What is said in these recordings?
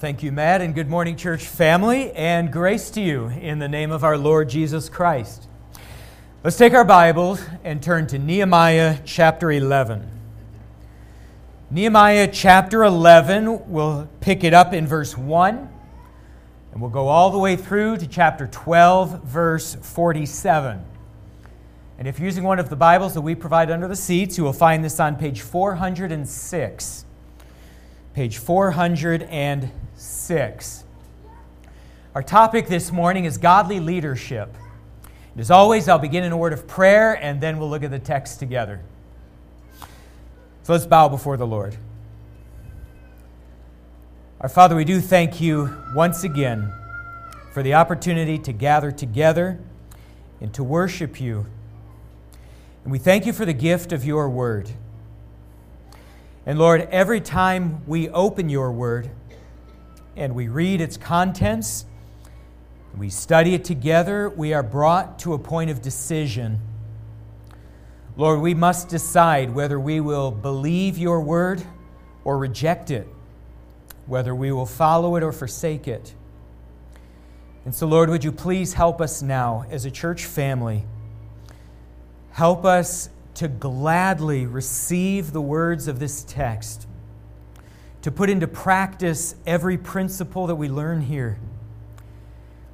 Thank you, Matt, and good morning, church family, and grace to you in the name of our Lord Jesus Christ. Let's take our Bibles and turn to Nehemiah chapter 11. Nehemiah chapter 11, we'll pick it up in verse 1, and we'll go all the way through to chapter 12, verse 47. And if you're using one of the Bibles that we provide under the seats, you will find this on page 406. Page 406. Our topic this morning is godly leadership. And as always, I'll begin in a word of prayer, and then we'll look at the text together. So let's bow before the Lord. Our Father, we do thank you once again for the opportunity to gather together and to worship you. And we thank you for the gift of your word. And Lord, every time we open your word and we read its contents, we study it together, we are brought to a point of decision. Lord, we must decide whether we will believe your word or reject it, whether we will follow it or forsake it. And so, Lord, would you please help us now as a church family? Help us to gladly receive the words of this text, to put into practice every principle that we learn here.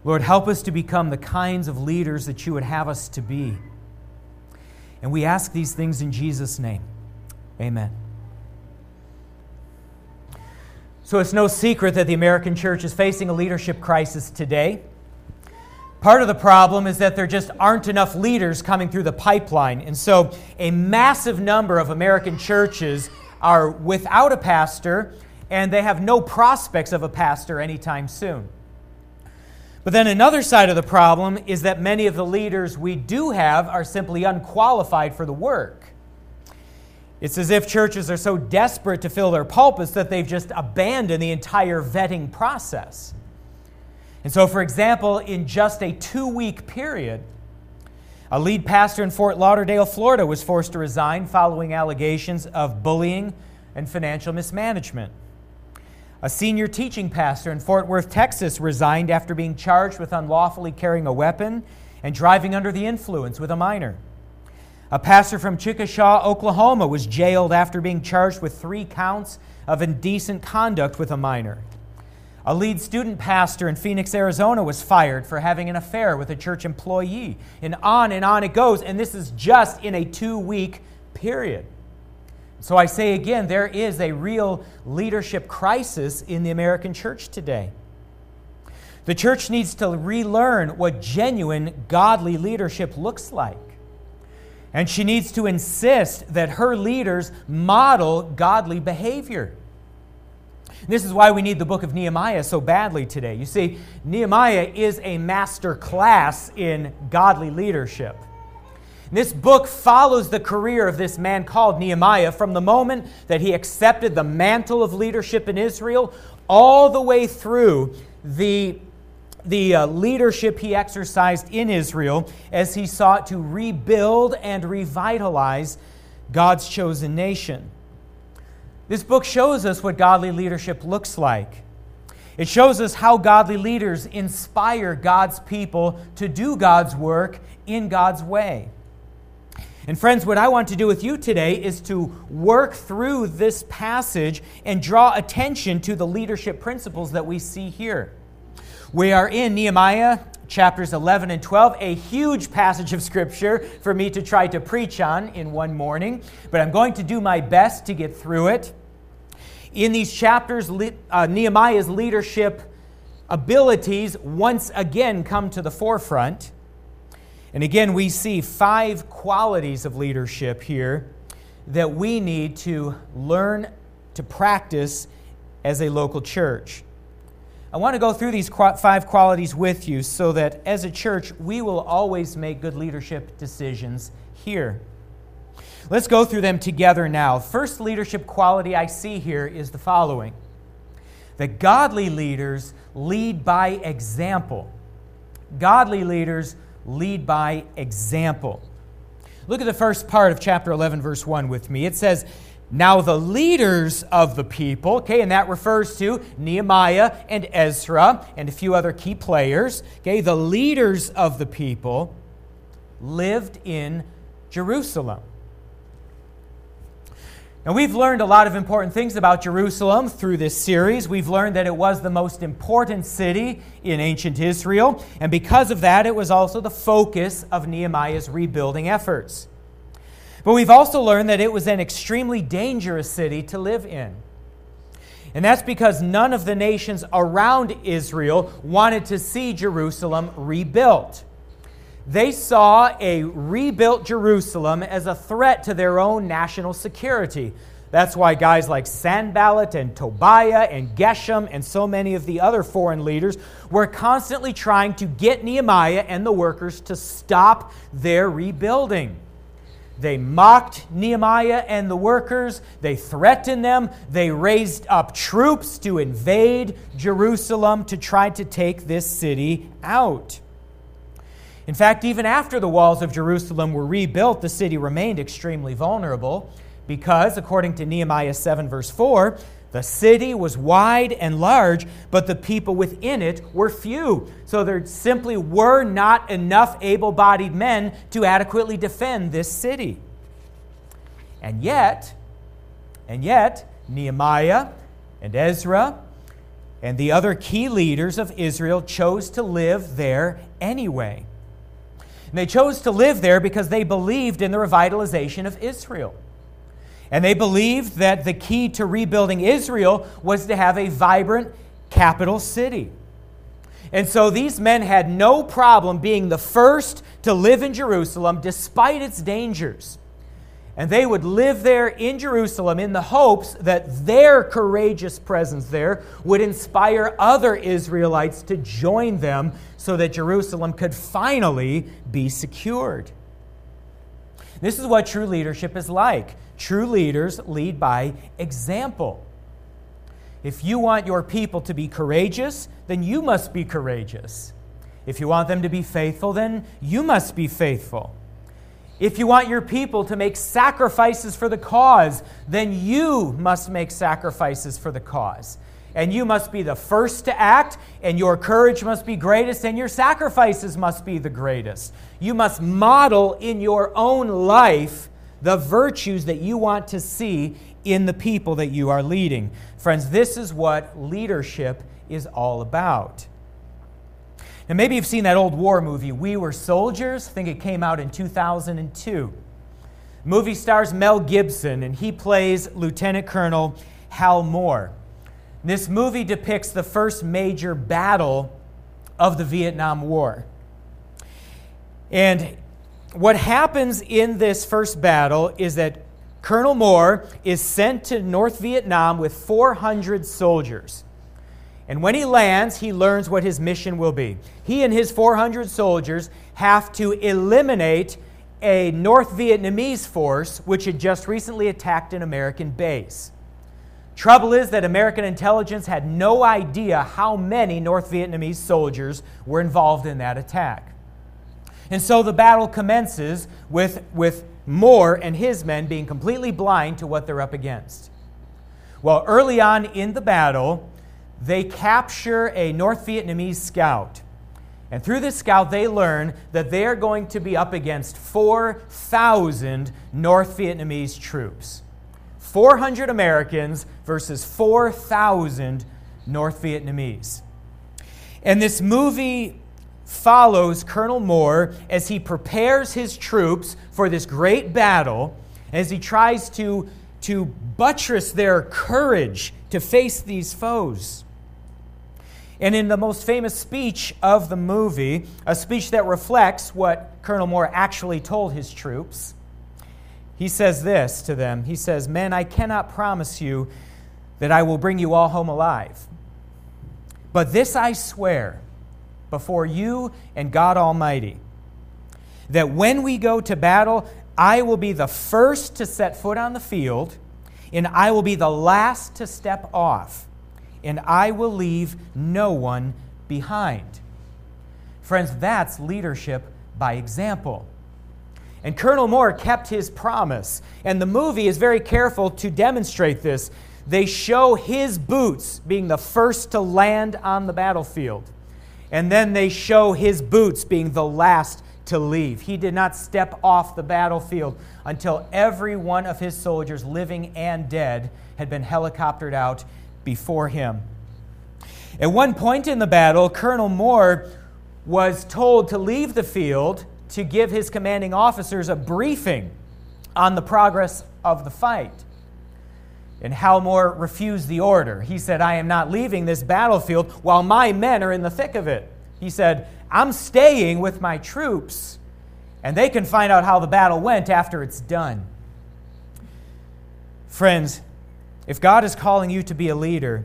Lord, help us to become the kinds of leaders that you would have us to be. And we ask these things in Jesus' name. Amen. So it's no secret that the American church is facing a leadership crisis today. Part of the problem is that there just aren't enough leaders coming through the pipeline. And so a massive number of American churches are without a pastor, and they have no prospects of a pastor anytime soon. But then another side of the problem is that many of the leaders we do have are simply unqualified for the work. It's as if churches are so desperate to fill their pulpits that they've just abandoned the entire vetting process. And so, for example, in just a 2-week period, a lead pastor in Fort Lauderdale, Florida, was forced to resign following allegations of bullying and financial mismanagement. A senior teaching pastor in Fort Worth, Texas, resigned after being charged with unlawfully carrying a weapon and driving under the influence with a minor. A pastor from Chickasha, Oklahoma, was jailed after being charged with 3 counts of indecent conduct with a minor. A lead student pastor in Phoenix, Arizona, was fired for having an affair with a church employee. And on it goes. And this is just in a 2-week period. So I say again, there is a real leadership crisis in the American church today. The church needs to relearn what genuine, godly leadership looks like. And she needs to insist that her leaders model godly behavior. This is why we need the book of Nehemiah so badly today. You see, Nehemiah is a master class in godly leadership. This book follows the career of this man called Nehemiah from the moment that he accepted the mantle of leadership in Israel all the way through the leadership he exercised in Israel as he sought to rebuild and revitalize God's chosen nation. This book shows us what godly leadership looks like. It shows us how godly leaders inspire God's people to do God's work in God's way. And friends, what I want to do with you today is to work through this passage and draw attention to the leadership principles that we see here. We are in Nehemiah chapters 11 and 12, a huge passage of Scripture for me to try to preach on in one morning, but I'm going to do my best to get through it. In these chapters, Nehemiah's leadership abilities once again come to the forefront. And again, we see 5 qualities of leadership here that we need to learn to practice as a local church. I want to go through these 5 qualities with you so that as a church, we will always make good leadership decisions here. Let's go through them together now. First leadership quality I see here is the following: that godly leaders lead by example. Godly leaders lead by example. Look at the first part of chapter 11, verse 1 with me. It says, Now the leaders of the people, okay, and that refers to Nehemiah and Ezra and a few other key players, okay, the leaders of the people lived in Jerusalem. Now we've learned a lot of important things about Jerusalem through this series. We've learned that it was the most important city in ancient Israel, and because of that, it was also the focus of Nehemiah's rebuilding efforts. But we've also learned that it was an extremely dangerous city to live in. And that's because none of the nations around Israel wanted to see Jerusalem rebuilt. They saw a rebuilt Jerusalem as a threat to their own national security. That's why guys like Sanballat and Tobiah and Geshem and so many of the other foreign leaders were constantly trying to get Nehemiah and the workers to stop their rebuilding. They mocked Nehemiah and the workers. They threatened them. They raised up troops to invade Jerusalem to try to take this city out. In fact, even after the walls of Jerusalem were rebuilt, the city remained extremely vulnerable because, according to Nehemiah 7, verse 4, the city was wide and large, but the people within it were few. So there simply were not enough able-bodied men to adequately defend this city. And yet, Nehemiah and Ezra and the other key leaders of Israel chose to live there anyway. And they chose to live there because they believed in the revitalization of Israel. And they believed that the key to rebuilding Israel was to have a vibrant capital city. And so these men had no problem being the first to live in Jerusalem despite its dangers. And they would live there in Jerusalem in the hopes that their courageous presence there would inspire other Israelites to join them so that Jerusalem could finally be secured. This is what true leadership is like. True leaders lead by example. If you want your people to be courageous, then you must be courageous. If you want them to be faithful, then you must be faithful. If you want your people to make sacrifices for the cause, then you must make sacrifices for the cause. And you must be the first to act, and your courage must be greatest, and your sacrifices must be the greatest. You must model in your own life the virtues that you want to see in the people that you are leading. Friends, this is what leadership is all about. Now, maybe you've seen that old war movie, We Were Soldiers. I think it came out in 2002. The movie stars Mel Gibson, and he plays Lieutenant Colonel Hal Moore. This movie depicts the first major battle of the Vietnam War. And what happens in this first battle is that Colonel Moore is sent to North Vietnam with 400 soldiers. And when he lands, he learns what his mission will be. He and his 400 soldiers have to eliminate a North Vietnamese force which had just recently attacked an American base. Trouble is that American intelligence had no idea how many North Vietnamese soldiers were involved in that attack. And so the battle commences with Moore and his men being completely blind to what they're up against. Well, early on in the battle, they capture a North Vietnamese scout. And through this scout, they learn that they are going to be up against 4,000 North Vietnamese troops. 400 Americans versus 4,000 North Vietnamese. And this movie follows Colonel Moore as he prepares his troops for this great battle, as he tries to buttress their courage to face these foes. And in the most famous speech of the movie, a speech that reflects what Colonel Moore actually told his troops, he says this to them. He says, "Men, I cannot promise you that I will bring you all home alive. But this I swear before you and God Almighty, that when we go to battle, I will be the first to set foot on the field, and I will be the last to step off, and I will leave no one behind." Friends, that's leadership by example. And Colonel Moore kept his promise. And the movie is very careful to demonstrate this. They show his boots being the first to land on the battlefield. And then they show his boots being the last to leave. He did not step off the battlefield until every one of his soldiers, living and dead, had been helicoptered out before him. At one point in the battle, Colonel Moore was told to leave the field to give his commanding officers a briefing on the progress of the fight. And Hal Moore refused the order. He said, "I am not leaving this battlefield while my men are in the thick of it." He said, "I'm staying with my troops, and they can find out how the battle went after it's done." Friends, if God is calling you to be a leader,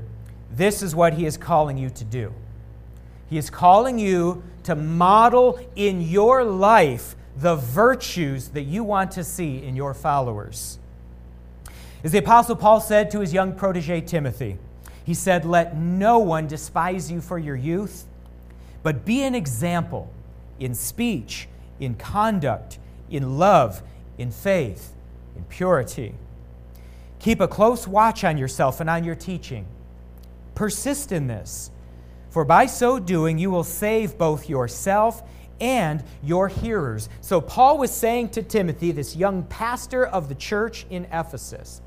this is what He is calling you to do. He is calling you to model in your life the virtues that you want to see in your followers. As the Apostle Paul said to his young protege Timothy, he said, "Let no one despise you for your youth, but be an example in speech, in conduct, in love, in faith, in purity. Keep a close watch on yourself and on your teaching. Persist in this, for by so doing you will save both yourself and your hearers." So Paul was saying to Timothy, this young pastor of the church in Ephesus,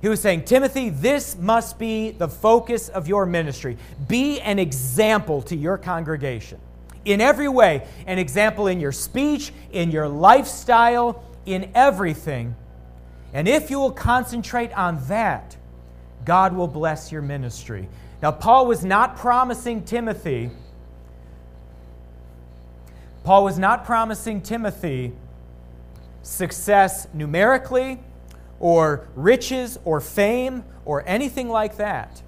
he was saying, "Timothy, this must be the focus of your ministry. Be an example to your congregation. In every way, an example in your speech, in your lifestyle, in everything. And if you will concentrate on that, God will bless your ministry." Now, Paul was not promising Timothy success numerically, or riches, or fame, or anything like that.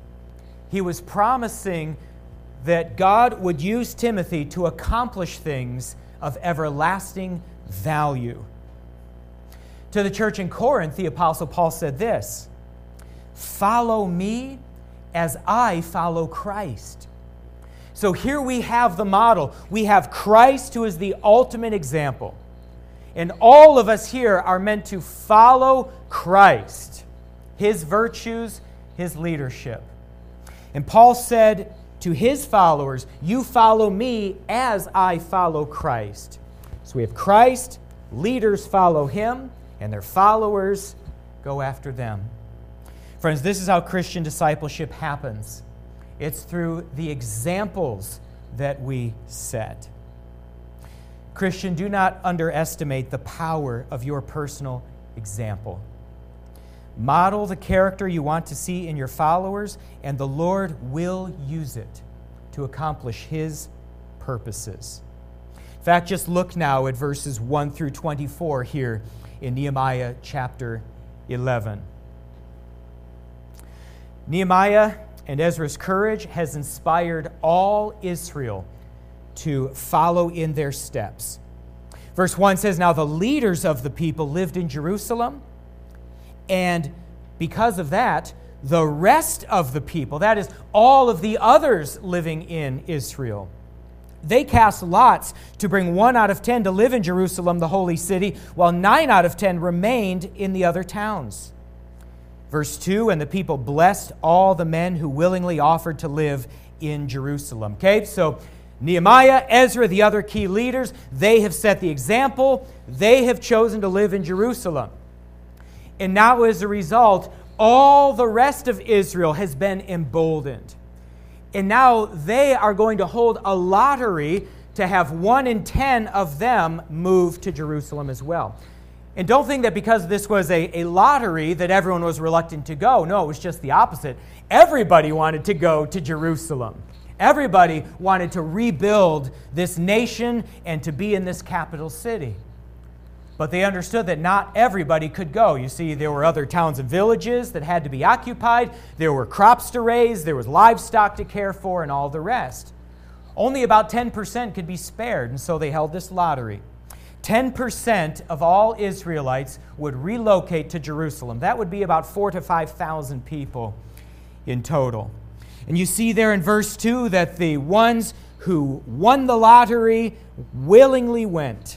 He was promising that God would use Timothy to accomplish things of everlasting value. To the church in Corinth, the Apostle Paul said this, "Follow me as I follow Christ." So here we have the model. We have Christ, who is the ultimate example. And all of us here are meant to follow Christ, His virtues, His leadership. And Paul said to his followers, "You follow me as I follow Christ." So we have Christ, leaders follow Him, and their followers go after them. Friends, this is how Christian discipleship happens. It's through the examples that we set. Christian, do not underestimate the power of your personal example. Model the character you want to see in your followers, and the Lord will use it to accomplish His purposes. In fact, just look now at verses 1 through 24 here in Nehemiah chapter 11. Nehemiah and Ezra's courage has inspired all Israel to follow in their steps. Verse 1 says, "Now the leaders of the people lived in Jerusalem, and because of that, the rest of the people," that is, all of the others living in Israel, "they cast lots to bring 1 out of 10 to live in Jerusalem, the holy city, while 9 out of 10 remained in the other towns." Verse 2, "And the people blessed all the men who willingly offered to live in Jerusalem." Okay, so Nehemiah, Ezra, the other key leaders, they have set the example. They have chosen to live in Jerusalem. And now as a result, all the rest of Israel has been emboldened. And now they are going to hold a lottery to have 1 in 10 of them move to Jerusalem as well. And don't think that because this was a lottery that everyone was reluctant to go. No, it was just the opposite. Everybody wanted to go to Jerusalem. Everybody wanted to rebuild this nation and to be in this capital city. But they understood that not everybody could go. You see, there were other towns and villages that had to be occupied. There were crops to raise. There was livestock to care for and all the rest. Only about 10% could be spared, and so they held this lottery. 10% of all Israelites would relocate to Jerusalem. That would be about 4,000 to 5,000 people in total. And you see there in verse 2 that the ones who won the lottery willingly went.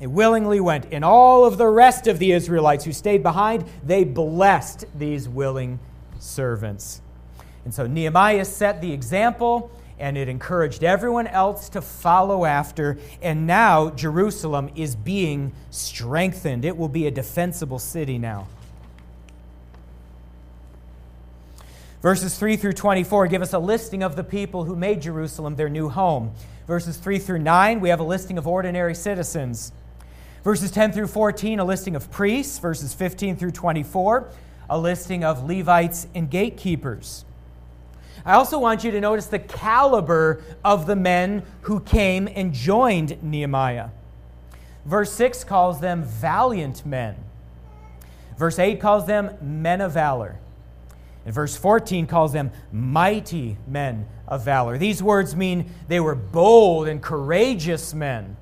They willingly went. And all of the rest of the Israelites who stayed behind, they blessed these willing servants. And so Nehemiah set the example, and it encouraged everyone else to follow after. And now Jerusalem is being strengthened. It will be a defensible city now. Verses 3 through 24 give us a listing of the people who made Jerusalem their new home. Verses 3 through 9, we have a listing of ordinary citizens. Verses 10 through 14, a listing of priests. Verses 15 through 24, a listing of Levites and gatekeepers. I also want you to notice the caliber of the men who came and joined Nehemiah. Verse 6 calls them valiant men. Verse 8 calls them men of valor. And verse 14 calls them mighty men of valor. These words mean they were bold and courageous men.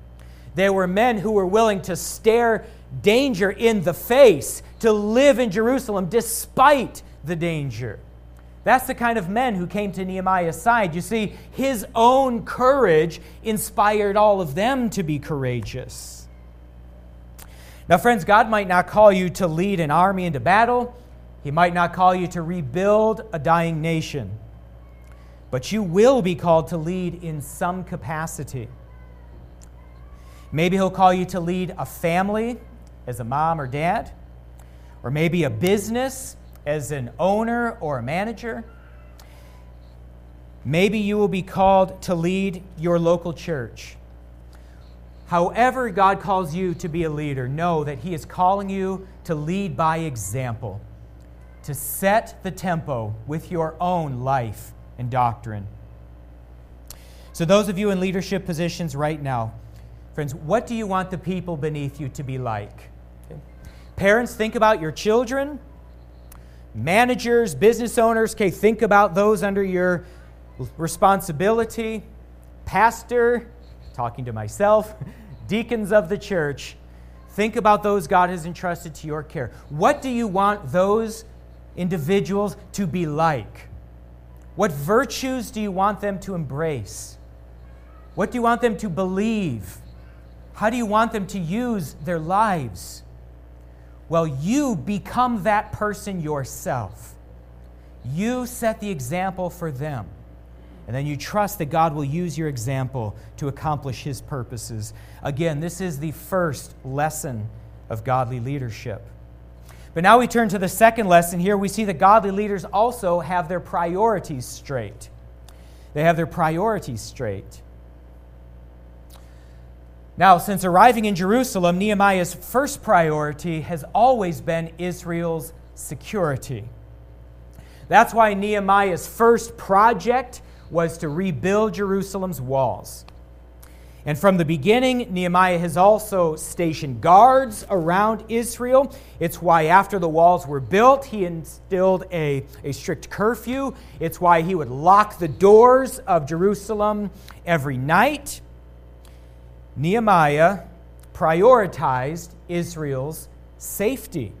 They were men who were willing to stare danger in the face, to live in Jerusalem despite the danger. That's the kind of men who came to Nehemiah's side. You see, his own courage inspired all of them to be courageous. Now, friends, God might not call you to lead an army into battle. He might not call you to rebuild a dying nation. But you will be called to lead in some capacity. Maybe He'll call you to lead a family as a mom or dad, or maybe a business as an owner or a manager. Maybe you will be called to lead your local church. However God calls you to be a leader, know that He is calling you to lead by example, to set the tempo with your own life and doctrine. So those of you in leadership positions right now, friends, what do you want the people beneath you to be like? Okay. Parents, think about your children. Managers, business owners, okay, think about those under your responsibility. Pastor, talking to myself, deacons of the church, think about those God has entrusted to your care. What do you want those individuals to be like? What virtues do you want them to embrace? What do you want them to believe? How do you want them to use their lives? Well, you become that person yourself. You set the example for them. And then you trust that God will use your example to accomplish His purposes. Again, this is the first lesson of godly leadership. But now we turn to the second lesson here. We see that godly leaders also have their priorities straight. They have their priorities straight. Now, since arriving in Jerusalem, Nehemiah's first priority has always been Israel's security. That's why Nehemiah's first project was to rebuild Jerusalem's walls. And from the beginning, Nehemiah has also stationed guards around Israel. It's why after the walls were built, he instilled a strict curfew. It's why he would lock the doors of Jerusalem every night. Nehemiah prioritized Israel's safety.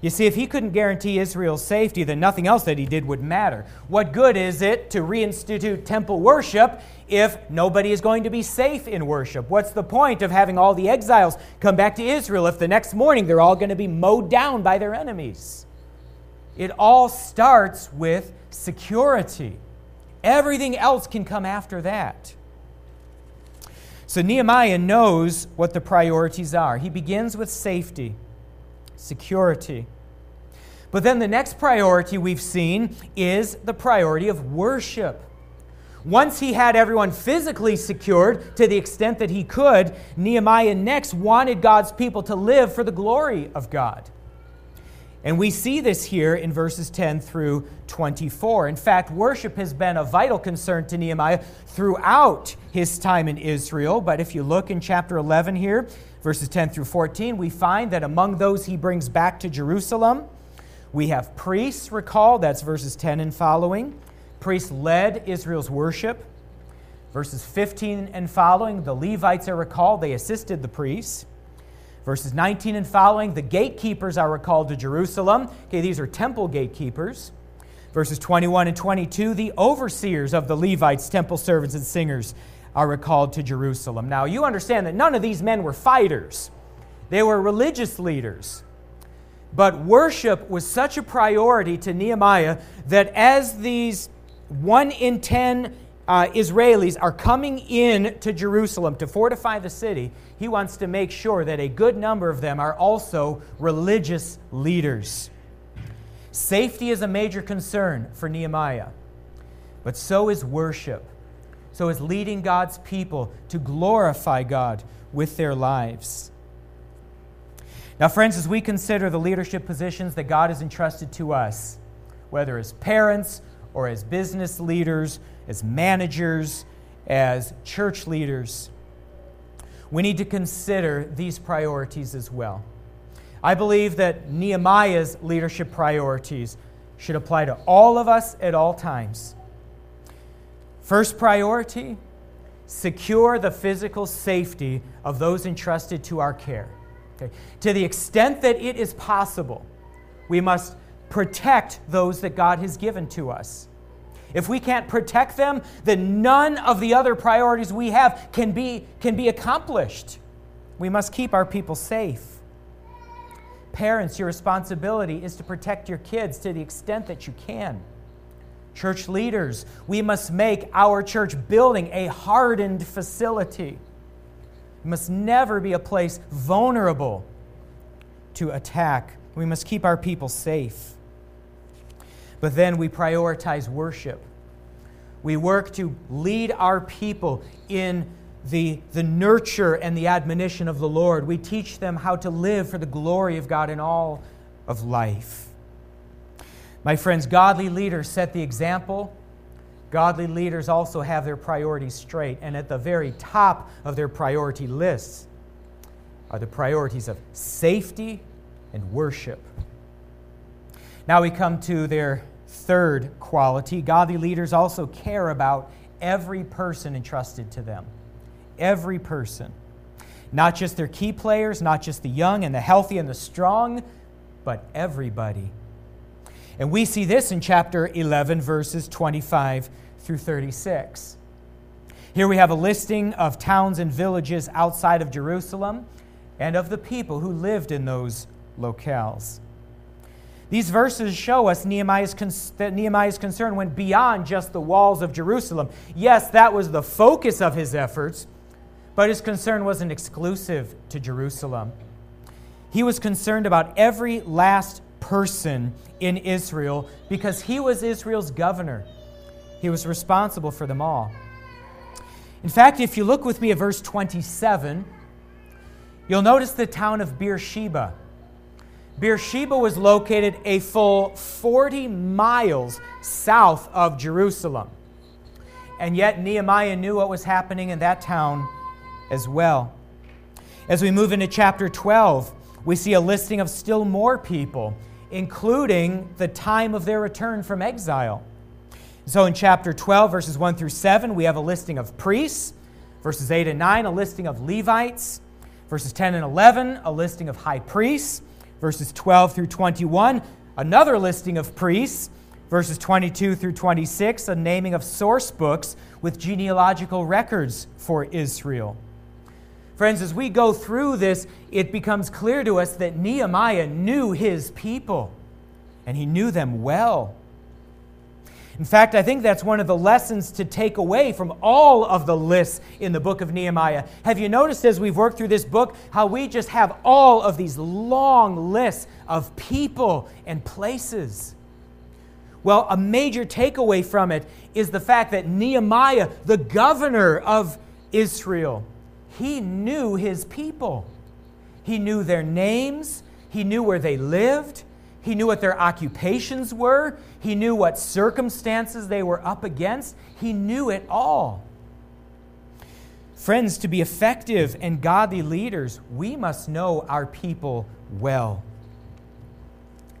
You see, if he couldn't guarantee Israel's safety, then nothing else that he did would matter. What good is it to reinstitute temple worship if nobody is going to be safe in worship? What's the point of having all the exiles come back to Israel if the next morning they're all going to be mowed down by their enemies? It all starts with security. Everything else can come after that. So Nehemiah knows what the priorities are. He begins with safety, security. But then the next priority we've seen is the priority of worship. Once he had everyone physically secured to the extent that he could, Nehemiah next wanted God's people to live for the glory of God. And we see this here in verses 10 through 24. In fact, worship has been a vital concern to Nehemiah throughout his time in Israel. But if you look in chapter 11 here, verses 10 through 14, we find that among those he brings back to Jerusalem, we have priests recalled. That's verses 10 and following. Priests led Israel's worship. Verses 15 and following, the Levites are recalled. They assisted the priests. Verses 19 and following, the gatekeepers are recalled to Jerusalem. Okay, these are temple gatekeepers. Verses 21 and 22, the overseers of the Levites, temple servants and singers are recalled to Jerusalem. Now, you understand that none of these men were fighters. They were religious leaders. But worship was such a priority to Nehemiah that as these 1 in 10 Israelis are coming in to Jerusalem to fortify the city, he wants to make sure that a good number of them are also religious leaders. Safety is a major concern for Nehemiah, but so is worship. So is leading God's people to glorify God with their lives. Now, friends, as we consider the leadership positions that God has entrusted to us, whether as parents or as business leaders, as managers, as church leaders, we need to consider these priorities as well. I believe that Nehemiah's leadership priorities should apply to all of us at all times. First priority, secure the physical safety of those entrusted to our care. Okay. To the extent that it is possible, we must protect those that God has given to us. If we can't protect them, then none of the other priorities we have can be accomplished. We must keep our people safe. Parents, your responsibility is to protect your kids to the extent that you can. Church leaders, we must make our church building a hardened facility. It must never be a place vulnerable to attack. We must keep our people safe. But then we prioritize worship. We work to lead our people in the nurture and the admonition of the Lord. We teach them how to live for the glory of God in all of life. My friends, godly leaders set the example. Godly leaders also have their priorities straight, and at the very top of their priority lists are the priorities of safety and worship. Now we come to their third quality. Godly leaders also care about every person entrusted to them. Every person. Not just their key players, not just the young and the healthy and the strong, but everybody. And we see this in chapter 11, verses 25 through 36. Here we have a listing of towns and villages outside of Jerusalem and of the people who lived in those locales. These verses show us Nehemiah's concern went beyond just the walls of Jerusalem. Yes, that was the focus of his efforts, but his concern wasn't exclusive to Jerusalem. He was concerned about every last person in Israel because he was Israel's governor. He was responsible for them all. In fact, if you look with me at verse 27, you'll notice the town of Beersheba. Beersheba was located a full 40 miles south of Jerusalem. And yet Nehemiah knew what was happening in that town as well. As we move into chapter 12, we see a listing of still more people, including the time of their return from exile. So in chapter 12, verses 1 through 7, we have a listing of priests. Verses 8 and 9, a listing of Levites. Verses 10 and 11, a listing of high priests. Verses 12 through 21, another listing of priests. Verses 22 through 26, a naming of source books with genealogical records for Israel. Friends, as we go through this, it becomes clear to us that Nehemiah knew his people, and he knew them well. In fact, I think that's one of the lessons to take away from all of the lists in the book of Nehemiah. Have you noticed as we've worked through this book how we just have all of these long lists of people and places? Well, a major takeaway from it is the fact that Nehemiah, the governor of Israel, he knew his people. He knew their names. He knew where they lived. He knew what their occupations were. He knew what circumstances they were up against. He knew it all. Friends, to be effective and godly leaders, we must know our people well.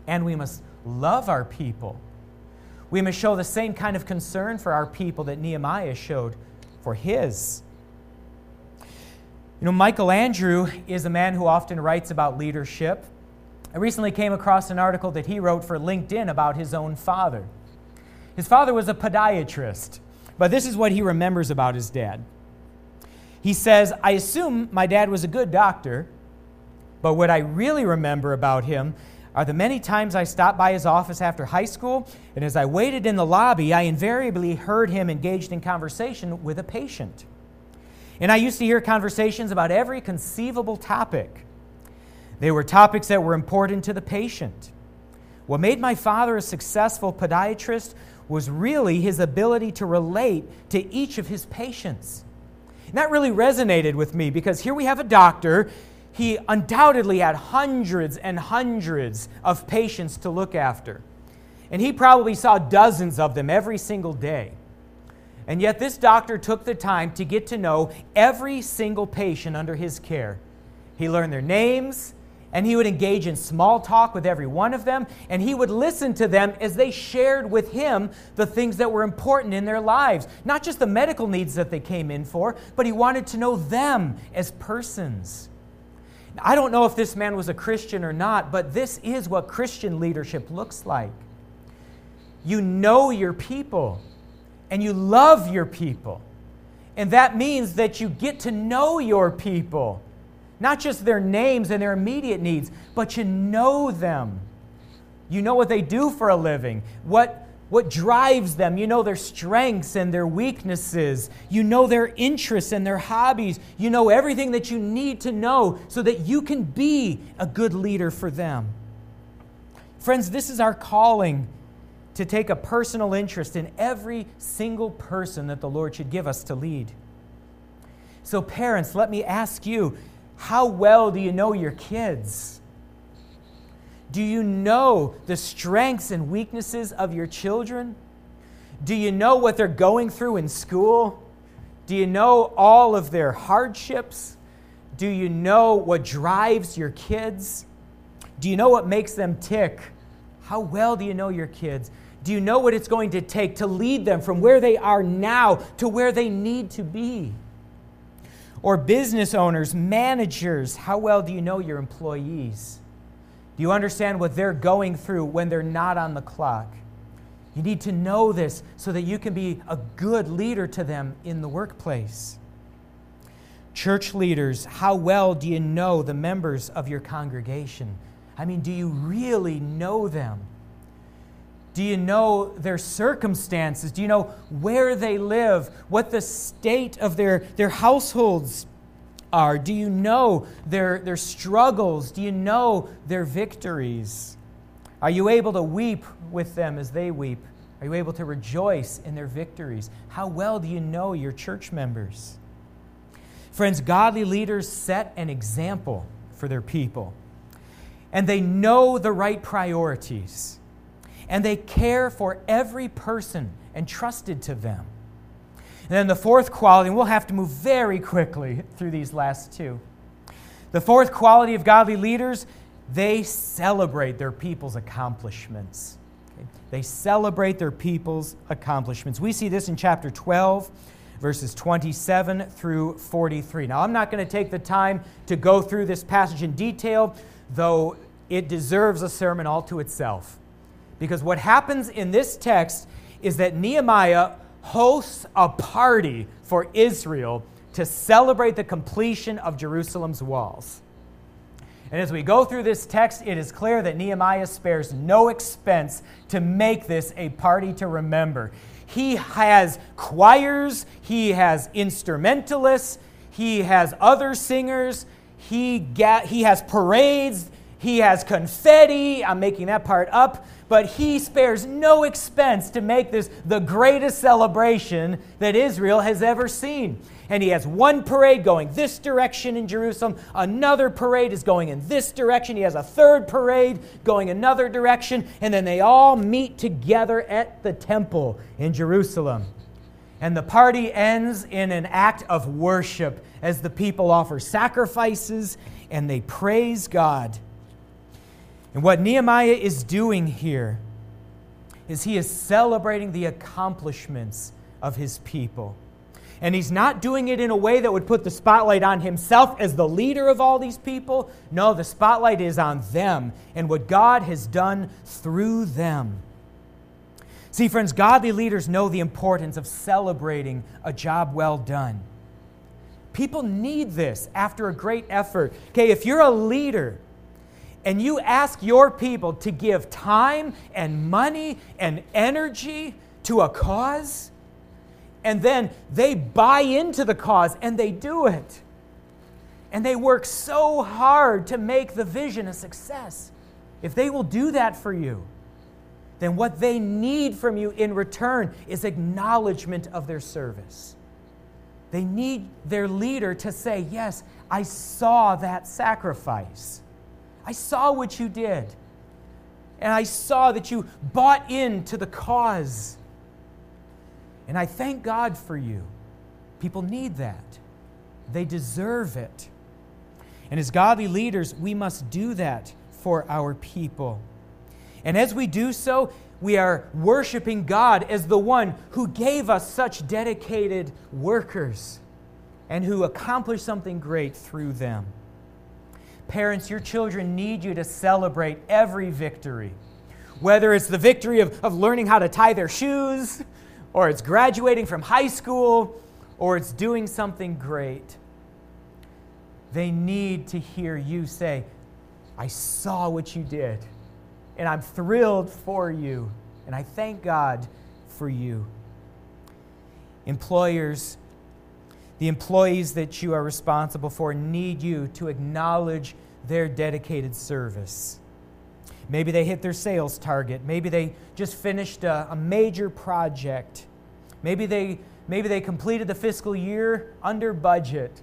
And we must love our people. We must show the same kind of concern for our people that Nehemiah showed for his. You know, Michael Andrew is a man who often writes about leadership. I recently came across an article that he wrote for LinkedIn about his own father. His father was a podiatrist, but this is what he remembers about his dad. He says, I assume my dad was a good doctor, but what I really remember about him are the many times I stopped by his office after high school, and as I waited in the lobby, I invariably heard him engaged in conversation with a patient. And I used to hear conversations about every conceivable topic. They were topics that were important to the patient. What made my father a successful podiatrist was really his ability to relate to each of his patients. And that really resonated with me, because here we have a doctor. He undoubtedly had hundreds and hundreds of patients to look after. And he probably saw dozens of them every single day. And yet this doctor took the time to get to know every single patient under his care. He learned their names, and he would engage in small talk with every one of them, and he would listen to them as they shared with him the things that were important in their lives. Not just the medical needs that they came in for, but he wanted to know them as persons. I don't know if this man was a Christian or not, but this is what Christian leadership looks like. You know your people, and you love your people. And that means that you get to know your people. Not just their names and their immediate needs, but you know them. You know what they do for a living, what drives them. You know their strengths and their weaknesses. You know their interests and their hobbies. You know everything that you need to know so that you can be a good leader for them. Friends, this is our calling, to take a personal interest in every single person that the Lord should give us to lead. So parents, let me ask you, how well do you know your kids? Do you know the strengths and weaknesses of your children? Do you know what they're going through in school? Do you know all of their hardships? Do you know what drives your kids? Do you know what makes them tick? How well do you know your kids? Do you know what it's going to take to lead them from where they are now to where they need to be? Or business owners, managers, how well do you know your employees? Do you understand what they're going through when they're not on the clock? You need to know this so that you can be a good leader to them in the workplace. Church leaders, how well do you know the members of your congregation? I mean, do you really know them? Do you know their circumstances? Do you know where they live? What the state of their households are? Do you know their struggles? Do you know their victories? Are you able to weep with them as they weep? Are you able to rejoice in their victories? How well do you know your church members? Friends, godly leaders set an example for their people, and they know the right priorities. And they care for every person entrusted to them. And then the fourth quality, and we'll have to move very quickly through these last two. The fourth quality of godly leaders, they celebrate their people's accomplishments. Okay? They celebrate their people's accomplishments. We see this in chapter 12, verses 27 through 43. Now, I'm not going to take the time to go through this passage in detail, though it deserves a sermon all to itself. Because what happens in this text is that Nehemiah hosts a party for Israel to celebrate the completion of Jerusalem's walls. And as we go through this text, it is clear that Nehemiah spares no expense to make this a party to remember. He has choirs, he has instrumentalists, he has other singers, he has parades, he has confetti. I'm making that part up. But he spares no expense to make this the greatest celebration that Israel has ever seen. And he has one parade going this direction in Jerusalem. Another parade is going in this direction. He has a third parade going another direction. And then they all meet together at the temple in Jerusalem. And the party ends in an act of worship as the people offer sacrifices and they praise God. And what Nehemiah is doing here is he is celebrating the accomplishments of his people. And he's not doing it in a way that would put the spotlight on himself as the leader of all these people. No, the spotlight is on them and what God has done through them. See, friends, godly leaders know the importance of celebrating a job well done. People need this after a great effort. Okay, if you're a leader and you ask your people to give time and money and energy to a cause, and then they buy into the cause and they do it, and they work so hard to make the vision a success, if they will do that for you, then what they need from you in return is acknowledgement of their service. They need their leader to say, yes, I saw that sacrifice. I saw what you did. And I saw that you bought into the cause. And I thank God for you. People need that. They deserve it. And as godly leaders, we must do that for our people. And as we do so, we are worshiping God as the one who gave us such dedicated workers and who accomplished something great through them. Parents, your children need you to celebrate every victory, whether it's the victory of learning how to tie their shoes, or it's graduating from high school, or it's doing something great. They need to hear you say, I saw what you did. And I'm thrilled for you. And I thank God for you. Employers, the employees that you are responsible for need you to acknowledge their dedicated service. Maybe they hit their sales target. Maybe they just finished a major project. Maybe they completed the fiscal year under budget.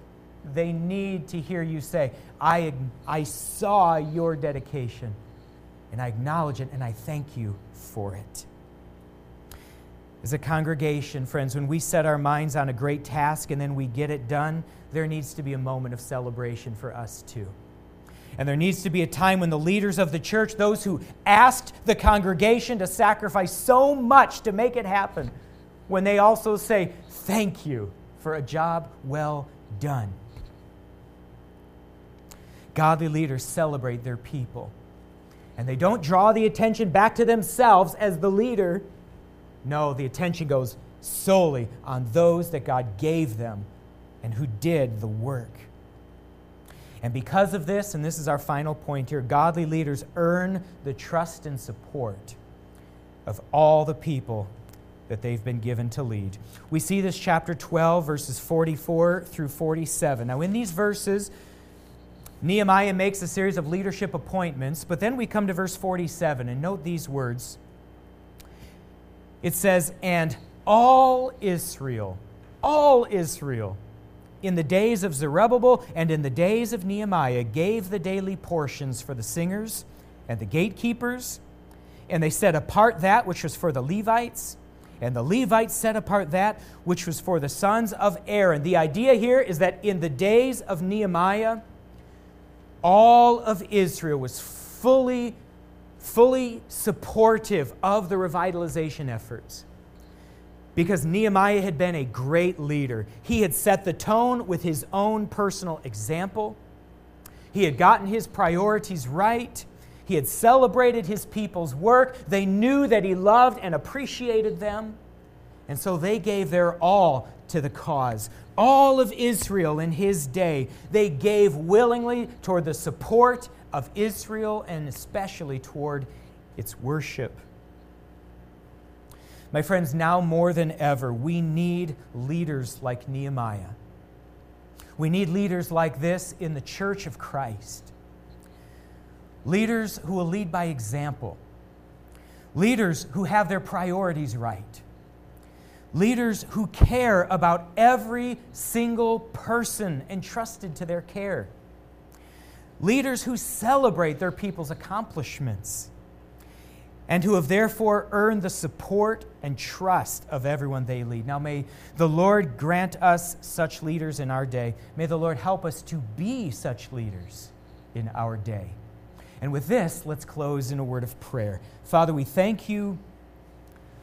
They need to hear you say, I saw your dedication. And I acknowledge it, and I thank you for it. As a congregation, friends, when we set our minds on a great task and then we get it done, there needs to be a moment of celebration for us too. And there needs to be a time when the leaders of the church, those who asked the congregation to sacrifice so much to make it happen, when they also say, thank you for a job well done. Godly leaders celebrate their people. And they don't draw the attention back to themselves as the leader. No, the attention goes solely on those that God gave them and who did the work. And because of this, and this is our final point here, godly leaders earn the trust and support of all the people that they've been given to lead. We see this chapter 12, verses 44 through 47. Now in these verses, Nehemiah makes a series of leadership appointments, but then we come to verse 47, and note these words. It says, and all Israel, in the days of Zerubbabel and in the days of Nehemiah, gave the daily portions for the singers and the gatekeepers, and they set apart that which was for the Levites, and the Levites set apart that which was for the sons of Aaron. The idea here is that in the days of Nehemiah, all of Israel was fully supportive of the revitalization efforts because Nehemiah had been a great leader. He had set the tone with his own personal example. He had gotten his priorities right. He had celebrated his people's work. They knew that he loved and appreciated them. And so they gave their all to the cause. All of Israel in his day, they gave willingly toward the support of Israel and especially toward its worship. My friends, now more than ever, we need leaders like Nehemiah. We need leaders like this in the Church of Christ. Leaders who will lead by example. Leaders who have their priorities right. Leaders who care about every single person entrusted to their care. Leaders who celebrate their people's accomplishments and who have therefore earned the support and trust of everyone they lead. Now may the Lord grant us such leaders in our day. May the Lord help us to be such leaders in our day. And with this, let's close in a word of prayer. Father, we thank you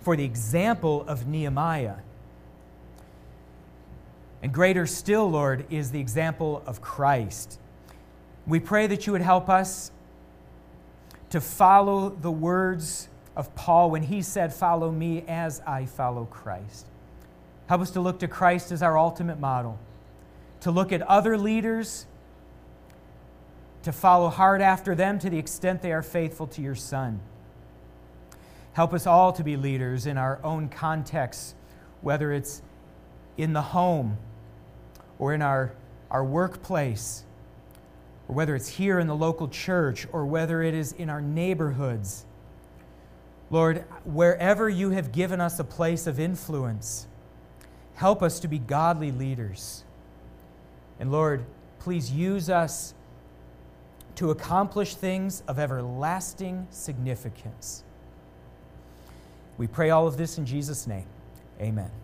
for the example of Nehemiah. And greater still, Lord, is the example of Christ. We pray that you would help us to follow the words of Paul when he said, follow me as I follow Christ. Help us to look to Christ as our ultimate model, to look at other leaders, to follow hard after them to the extent they are faithful to your Son. Help us all to be leaders in our own contexts, whether it's in the home or in our workplace, or whether it's here in the local church, or whether it is in our neighborhoods. Lord, wherever you have given us a place of influence, help us to be godly leaders. And Lord, please use us to accomplish things of everlasting significance. We pray all of this in Jesus' name. Amen.